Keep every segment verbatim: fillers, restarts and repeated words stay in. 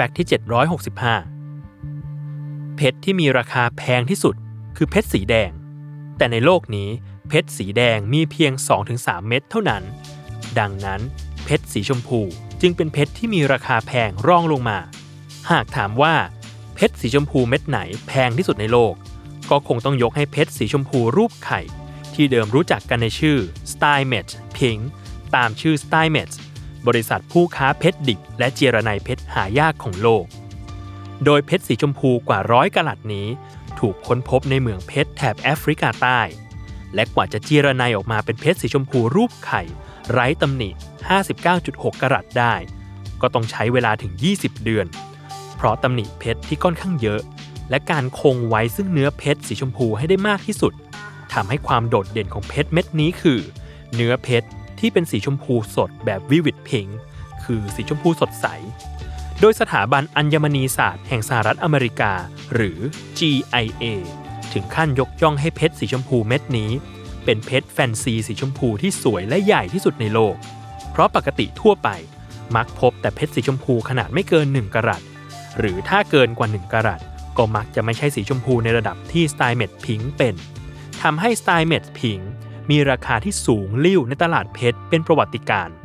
แฟกต์ที่เจ็ดร้อยหกสิบห้าเพชรที่มีราคาแพงที่สุดคือเพชรสีแดงแต่ในโลกนี้เพชรสีแดงมีเพียง สองถึงสาม เม็ดเท่านั้นดังนั้นเพชรสีชมพูจึงเป็นเพชรที่มีราคาแพงรองลงมาหากถามว่าเพชรสีชมพูเม็ดไหนแพงที่สุดในโลกก็คงต้องยกให้เพชรสีชมพูรูปไข่ที่เดิมรู้จักกันในชื่อ Star Match Pink ตามชื่อ Star Match บริษัทผู้ค้าเพชรดิบและเจรไนเพชรหายากของโลกโดยเพชรสีชมพูกว่าร้อยกะรัตนี้ถูกค้นพบในเมืองเพชรแถบแอฟริกาใต้และกว่าจะเจรไนออกมาเป็นเพชรสีชมพูรูปไข่ไร้ตำหนิ ห้าสิบเก้าจุดหก กะรัตได้ก็ต้องใช้เวลาถึงยี่สิบเดือนเพราะตำหนิเพชรที่ค่อนข้างเยอะและการคงไว้ซึ่งเนื้อเพชรสีชมพูให้ได้มากที่สุดทำให้ความโดดเด่นของเพชรเม็ดนี้คือเนื้อเพชรที่เป็นสีชมพูสดแบบ Vivid Pink คือสีชมพูสดใสโดยสถาบันอัญมณีศาสตร์แห่งสหรัฐอเมริกาหรือ จี ไอ เอ ถึงขั้นยกย่องให้เพชรสีชมพูเม็ดนี้เป็นเพชรแฟนซีสีชมพูที่สวยและใหญ่ที่สุดในโลกเพราะปกติทั่วไปมักพบแต่เพชรสีชมพูขนาดไม่เกินหนึ่งกะรัตหรือถ้าเกินกว่าหนึ่งกะรัตก็มักจะไม่ใช่สีชมพูในระดับที่ Star Match Pink เป็นทำให้ Star Match Pink มีราคาที่สูงลิ่วในตลาดเพชรเป็นประวัติการณ์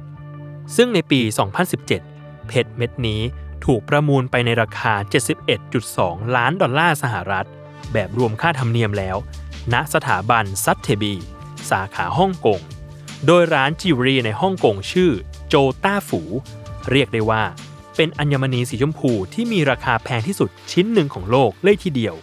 ซึ่งในปีสองพันสิบเจ็ดเพชรเม็ดนี้ถูกประมูลไปในราคา เจ็ดสิบเอ็ดจุดสอง ล้านดอลลาร์สหรัฐแบบรวมค่าธรรมเนียมแล้วณสถาบันซัตเทบีสาขาฮ่องกงโดยร้านจิวเวลรี่ในฮ่องกงชื่อโจต้าฝูเรียกได้ว่าเป็นอัญมณีสีชมพูที่มีราคาแพงที่สุดชิ้นหนึ่งของโลกเลยทีเดียว